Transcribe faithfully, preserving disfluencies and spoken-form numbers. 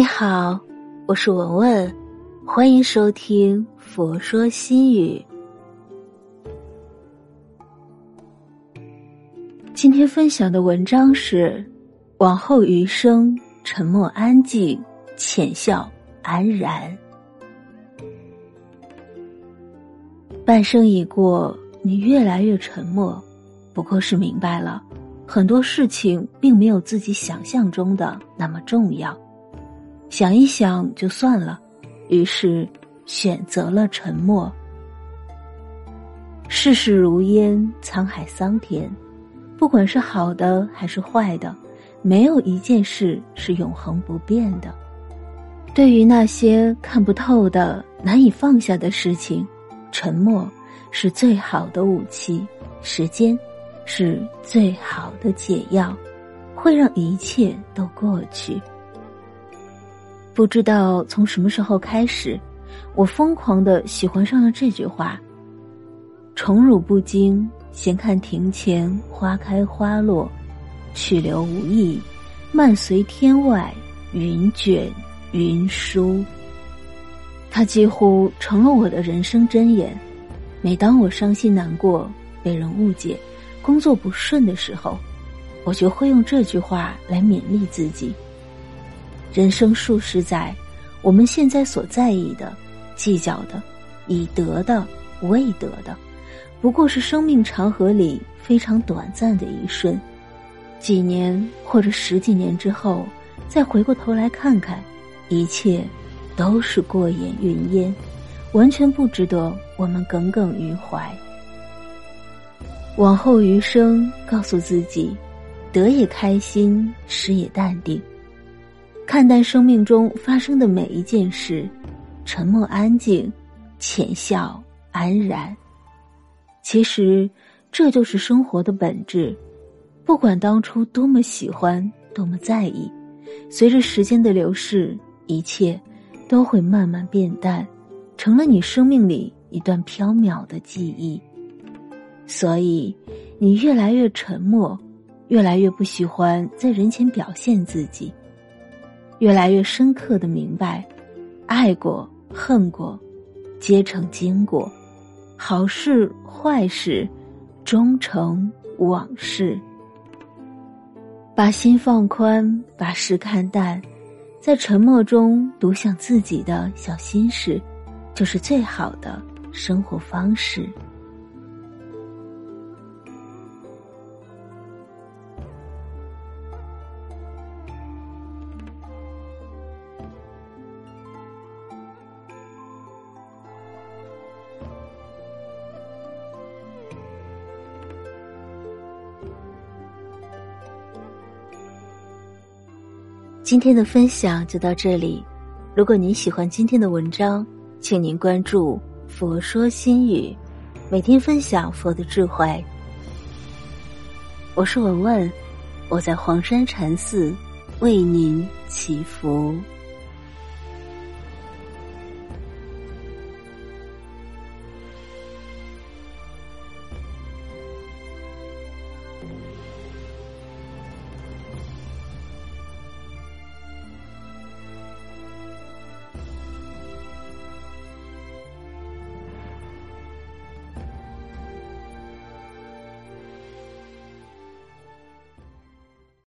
你好，我是文文，欢迎收听佛说心语。今天分享的文章是往后余生，沉默安静，浅笑安然。半生已过，你越来越沉默，不过是明白了很多事情并没有自己想象中的那么重要，想一想就算了，于是选择了沉默。世事如烟，沧海桑田，不管是好的还是坏的，没有一件事是永恒不变的。对于那些看不透的、难以放下的事情，沉默是最好的武器，时间是最好的解药，会让一切都过去。不知道从什么时候开始，我疯狂地喜欢上了这句话：宠辱不惊，闲看庭前花开花落，去留无意，漫随天外云卷云舒。它几乎成了我的人生箴言。每当我伤心难过、被人误解、工作不顺的时候，我就会用这句话来勉励自己。人生数十载，我们现在所在意的、计较的、已得的、未得的，不过是生命长河里非常短暂的一瞬。几年或者十几年之后，再回过头来看看，一切都是过眼云烟，完全不值得我们耿耿于怀。往后余生，告诉自己，得也开心，失也淡定，看待生命中发生的每一件事，沉默安静，浅笑安然。其实，这就是生活的本质。不管当初多么喜欢，多么在意，随着时间的流逝，一切都会慢慢变淡，成了你生命里一段缥缈的记忆。所以你越来越沉默，越来越不喜欢在人前表现自己，越来越深刻地明白，爱过恨过皆成经过，好事坏事终成往事。把心放宽，把事看淡，在沉默中独享自己的小心事，就是最好的生活方式。今天的分享就到这里，如果您喜欢今天的文章，请您关注佛说心语，每天分享佛的智慧。我是文文，我在黄山禅寺为您祈福。